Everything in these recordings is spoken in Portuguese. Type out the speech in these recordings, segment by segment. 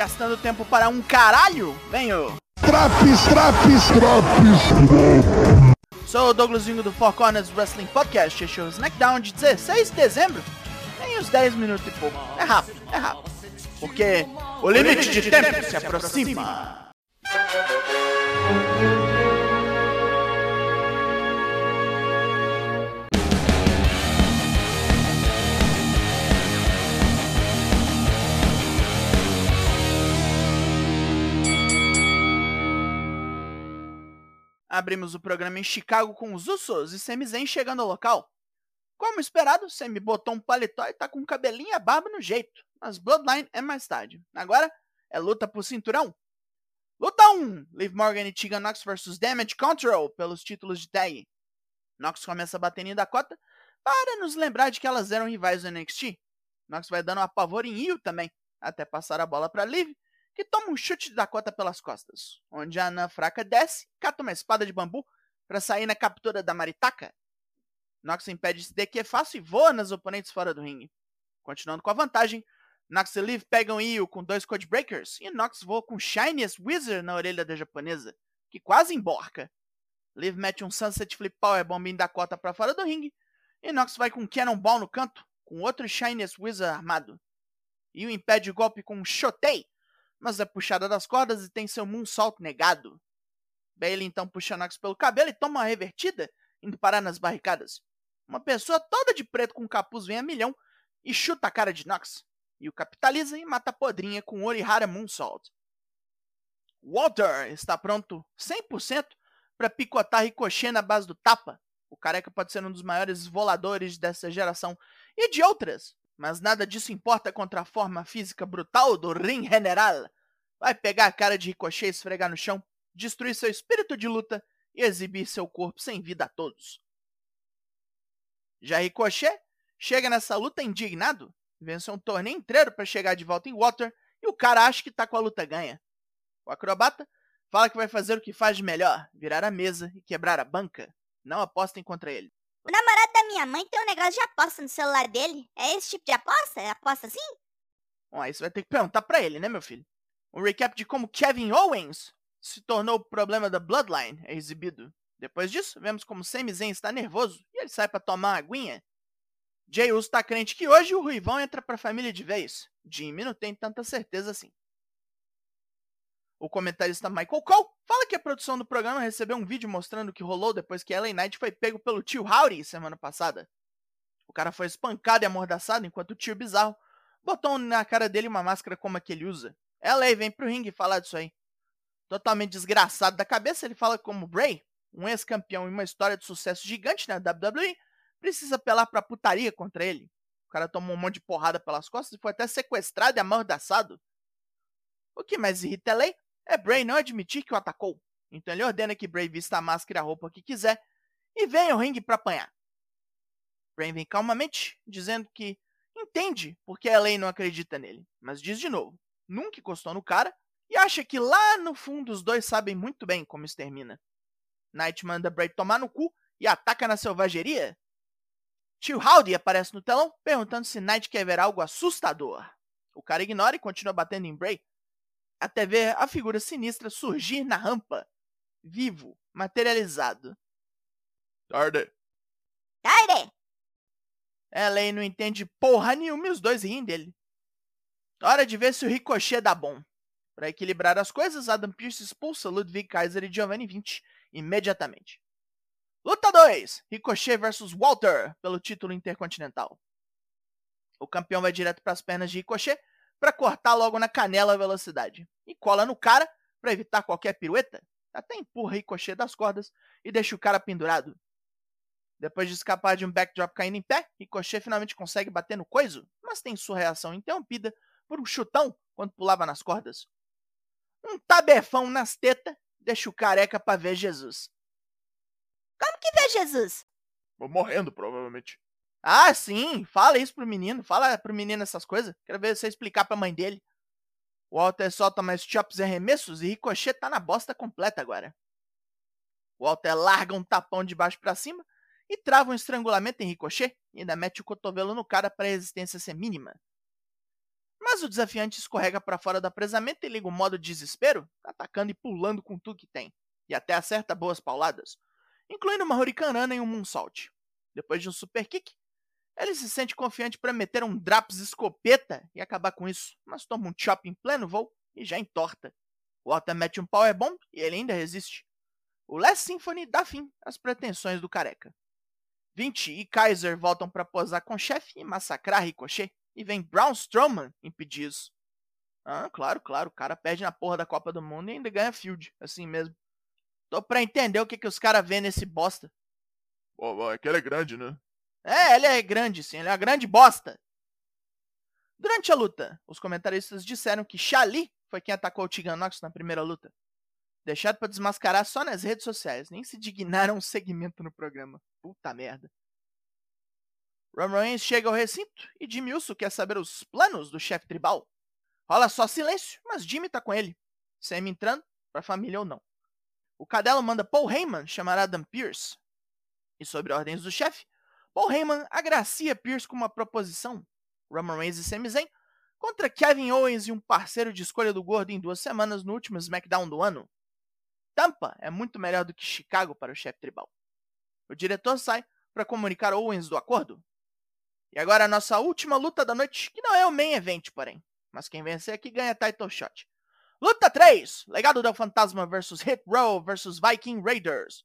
gastando tempo para um caralho, venho! Traps. Sou o Douglasinho do Four Corners Wrestling Podcast, este é o Smackdown de 16 de dezembro. Tem uns 10 minutos e pouco, é rápido. Porque o limite de tempo se aproxima. Abrimos o programa em Chicago com os Usos e Sami Zayn chegando ao local. Como esperado, Sami botou um paletó e tá com cabelinho e a barba no jeito. Mas Bloodline é mais tarde. Agora é luta por cinturão. Luta 1! Liv Morgan e Tegan Nox vs Damage Control pelos títulos de tag. Nox começa a bater em Dakota para nos lembrar de que elas eram rivais do NXT. Nox vai dando um apavor em Yu também, até passar a bola para Liv, que toma um chute de Dakota pelas costas, onde a anã fraca desce, cata uma espada de bambu para sair na captura da Maritaka. Nox impede esse DQ fácil e voa nas oponentes fora do ringue. Continuando com a vantagem, Nox e Liv pegam Yu com 2 Codebreakers e Nox voa com Shining Wizard na orelha da japonesa, que quase emborca. Liv mete um Sunset Flip Powerbomb em Dakota para fora do ringue e Nox vai com Cannonball no canto, com outro Shining Wizard armado. Yu impede o golpe com um Shotei, mas é puxada das cordas e tem seu moonsault negado. Bayley então puxa Nox pelo cabelo e toma uma revertida, indo parar nas barricadas. Uma pessoa toda de preto com capuz vem a milhão e chuta a cara de Nox. E o capitaliza e mata a podrinha com Orihara moonsault. Walter está pronto 100% para picotar Ricochê na base do tapa. O careca pode ser um dos maiores voladores dessa geração e de outras, mas nada disso importa contra a forma física brutal do Ring General. Vai pegar a cara de Ricochê, esfregar no chão, destruir seu espírito de luta e exibir seu corpo sem vida a todos. Já Ricochê chega nessa luta indignado, venceu um torneio inteiro para chegar de volta em Walter e o cara acha que tá com a luta ganha. O acrobata fala que vai fazer o que faz de melhor, virar a mesa e quebrar a banca. Não apostem contra ele. O namorado da minha mãe tem um negócio de aposta no celular dele. É esse tipo de aposta? É aposta assim? Bom, aí você vai ter que perguntar pra ele, né, meu filho? Um recap de como Kevin Owens se tornou o problema da Bloodline é exibido. Depois disso, vemos como Sami Zayn está nervoso e ele sai pra tomar uma aguinha. Jay Uso tá crente que hoje o Ruivão entra pra família de vez. Jimmy não tem tanta certeza assim. O comentarista Michael Cole fala que a produção do programa recebeu um vídeo mostrando o que rolou depois que LA Knight foi pego pelo tio Howdy semana passada. O cara foi espancado e amordaçado enquanto o tio bizarro botou na cara dele uma máscara como a que ele usa. LA vem pro ringue falar disso aí. Totalmente desgraçado da cabeça, ele fala como Bray, um ex-campeão e uma história de sucesso gigante na WWE, precisa apelar pra putaria contra ele. O cara tomou um monte de porrada pelas costas e foi até sequestrado e amordaçado. O que mais irrita LA é Bray não admitir que o atacou. Então ele ordena que Bray vista a máscara e a roupa que quiser e venha ao ringue para apanhar. Bray vem calmamente, dizendo que entende porque a LA não acredita nele. Mas diz de novo, nunca encostou no cara e acha que lá no fundo os dois sabem muito bem como isso termina. Knight manda Bray tomar no cu e ataca na selvageria. Tio Howdy aparece no telão perguntando se Knight quer ver algo assustador. O cara ignora e continua batendo em Bray, até ver a figura sinistra surgir na rampa, vivo, materializado. Tarde! LA não entende porra nenhuma e os dois riem dele. Hora de ver se o Ricochê dá bom. Para equilibrar as coisas, Adam Pearce expulsa Ludwig Kaiser e Giovanni Vinci imediatamente. Luta 2! Ricochê vs Walter pelo título intercontinental. O campeão vai direto para as pernas de Ricochê, para cortar logo na canela a velocidade. E cola no cara para evitar qualquer pirueta. Até empurra Ricochê das cordas e deixa o cara pendurado. Depois de escapar de um backdrop caindo em pé, Ricochê finalmente consegue bater no coiso, mas tem sua reação interrompida por um chutão quando pulava nas cordas. Um tabefão nas tetas deixa o careca para ver Jesus. Como que vê Jesus? Vou morrendo, provavelmente. Ah, sim, fala isso pro menino. Fala pro menino essas coisas. Quero ver você explicar pra mãe dele. O Walter solta mais chops e arremessos e Ricochê tá na bosta completa agora. O Walter larga um tapão de baixo pra cima e trava um estrangulamento em Ricochê e ainda mete o cotovelo no cara pra resistência ser mínima. mas o desafiante escorrega para fora do apresamento e liga o modo desespero, atacando e pulando com tudo que tem, e até acerta boas pauladas, incluindo uma hurricanrana e um moonsault. Depois de um super kick, ele se sente confiante para meter um Draps escopeta e acabar com isso, mas toma um chop em pleno voo e já entorta. Walter mete um powerbomb e ele ainda resiste. O Last Symphony dá fim às pretensões do careca. Vinci e Kaiser voltam para posar com o chefe e massacrar Ricochê, e vem Braun Strowman impedir isso. Ah, claro, o cara perde na porra da Copa do Mundo e ainda ganha field, assim mesmo. Tô pra entender o que os caras vêem nesse bosta. Pô, é que ele é grande, né? É, ele é grande, sim. Ele é uma grande bosta. Durante a luta, os comentaristas disseram que Shali foi quem atacou o Tegan Nox na primeira luta. Deixado pra desmascarar só nas redes sociais. Nem se dignaram um segmento no programa. Puta merda. Roman Reigns chega ao recinto e Jimmy Uso quer saber os planos do chefe tribal. Rola só silêncio, mas Jimmy tá com ele. Sami entrando, pra família ou não. O Cadelo manda Paul Heyman chamar Adam Pearce. E sobre ordens do chefe, Paul Heyman agracia Pearce com uma proposição. Roman Reigns e Sami Zayn contra Kevin Owens e um parceiro de escolha do gordo em 2 semanas no último Smackdown do ano. Tampa é muito melhor do que Chicago para o chefe tribal. O diretor sai para comunicar Owens do acordo. E agora a nossa última luta da noite, que não é o main event, porém. Mas quem vencer aqui ganha title shot. Luta 3! Legado do Fantasma vs Hit Row vs Viking Raiders.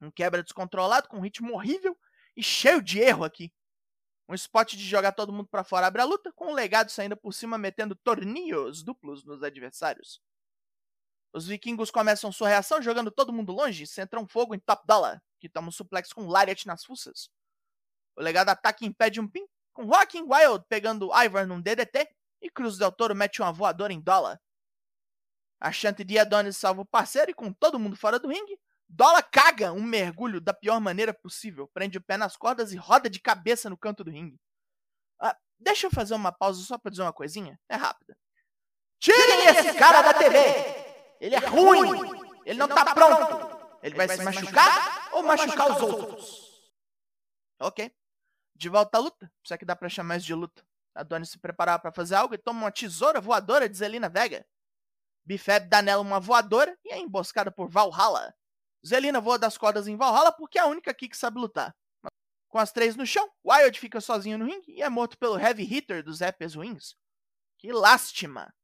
Um quebra descontrolado com um ritmo horrível e cheio de erro aqui. Um spot de jogar todo mundo pra fora abre a luta, com o legado saindo por cima metendo torneios duplos nos adversários. Os vikingos começam sua reação jogando todo mundo longe e centram fogo em Top Dollar, que toma um suplex com lariat nas fuças. O legado ataca e impede um pin, com Joaquin Wilde pegando Ivar num DDT e Cruz del Toro mete uma voadora em Dollar. A Shanti de Adonis salva o parceiro e com todo mundo fora do ringue, Dollar caga um mergulho da pior maneira possível, prende o pé nas cordas e roda de cabeça no canto do ringue. Ah, deixa eu fazer uma pausa só pra dizer uma coisinha, é rápida. Tirem esse cara da TV! Ele é ruim! Ele não tá pronto! Ele vai se machucar ou machucar os outros? Ok. De volta à luta, se é que dá pra chamar isso de luta. Adonis se preparava pra fazer algo e toma uma tesoura voadora de Zelina Vega. Bifeb dá nela uma voadora e é emboscada por Valhalla. Zelina voa das cordas em Valhalla porque é a única aqui que sabe lutar. Com as 3 no chão, Wilde fica sozinho no ringue e é morto pelo Heavy Hitter dos Épes Ruins. Que lástima!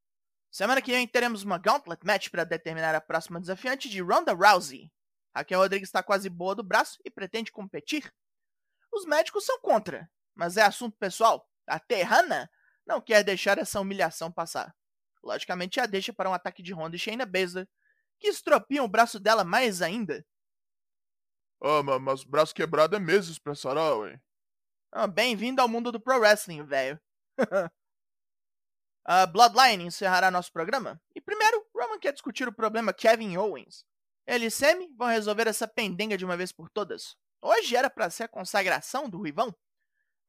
Semana que vem teremos uma Gauntlet Match para determinar a próxima desafiante de Ronda Rousey. Raquel Rodrigues está quase boa do braço e pretende competir. Os médicos são contra, mas é assunto pessoal. A Terrana não quer deixar essa humilhação passar. Logicamente a deixa para um ataque de Ronda e Shayna Baszler, que estropiam o braço dela mais ainda. Ah, mas braço quebrado é meses pra sarar, ué. Ah, bem-vindo ao mundo do pro wrestling, velho. A Bloodline encerrará nosso programa. E primeiro, Roman quer discutir o problema Kevin Owens. Ele e Sami vão resolver essa pendenga de uma vez por todas. Hoje era pra ser a consagração do Ruivão,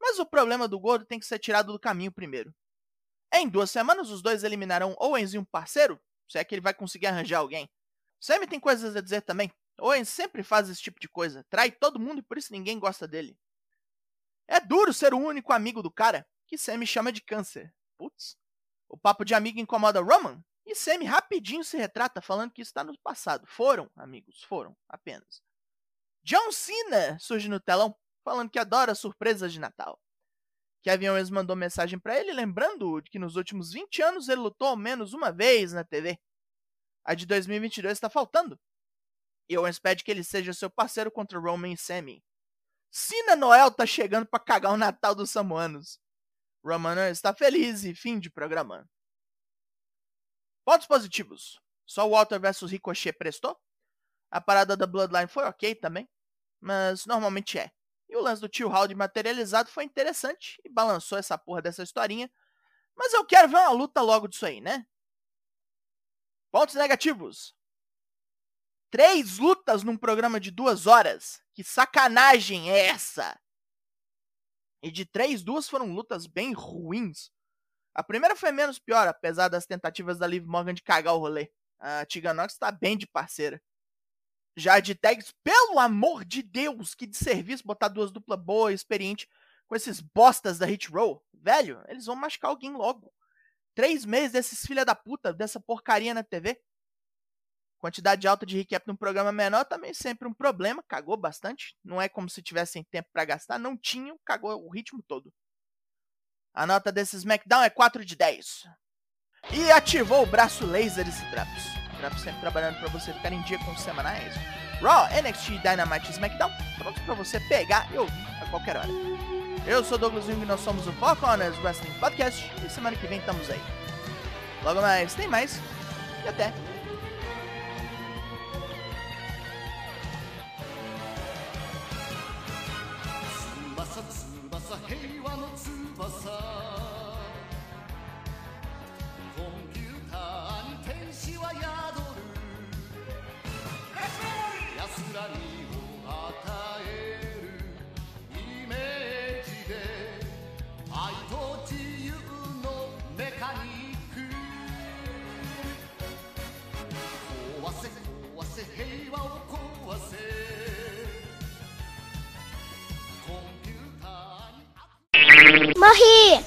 mas o problema do gordo tem que ser tirado do caminho primeiro. Em 2 semanas, os dois eliminarão Owens e um parceiro, se é que ele vai conseguir arranjar alguém. Sami tem coisas a dizer também. Owens sempre faz esse tipo de coisa. Trai todo mundo e por isso ninguém gosta dele. É duro ser o único amigo do cara, que Sami chama de câncer. Putz. O papo de amigo incomoda Roman e Sami rapidinho se retrata falando que está no passado. Foram amigos, foram apenas. John Cena surge no telão falando que adora surpresas de Natal. Kevin Owens mandou mensagem pra ele lembrando que nos últimos 20 anos ele lutou ao menos uma vez na TV. A de 2022 está faltando. E Owens pede que ele seja seu parceiro contra Roman e Sami. Sina Noel tá chegando pra cagar o Natal dos samoanos. Roman está feliz e fim de programa. Pontos positivos. Só o Walter vs Ricochê prestou. A parada da Bloodline foi ok também, mas normalmente é. E o lance do tio Howdy materializado foi interessante e balançou essa porra dessa historinha. Mas eu quero ver uma luta logo disso aí, né? Pontos negativos. 3 lutas num programa de 2 horas. Que sacanagem é essa? E de 3, 2 foram lutas bem ruins. A primeira foi menos pior, apesar das tentativas da Liv Morgan de cagar o rolê. A Tegan Nox tá bem de parceira. Já a de tags, pelo amor de Deus, que desserviço botar 2 duplas boas, experientes, com esses bostas da Hit Row. Velho, eles vão machucar alguém logo. 3 meses desses filha da puta, dessa porcaria na TV. Quantidade alta de recap num programa menor também sempre um problema, cagou bastante. Não é como se tivessem tempo pra gastar, não tinham, cagou o ritmo todo. A nota desse Smackdown é 4 de 10. E ativou o braço laser esse Draps. Draps sempre trabalhando pra você ficar em dia com os semanais. Raw, NXT, Dynamite e Smackdown, pronto pra você pegar e ouvir a qualquer hora. Eu sou o Douglasinho e nós somos o Four Corners Wrestling Podcast. E semana que vem estamos aí. Logo mais, tem mais. E até. Morri!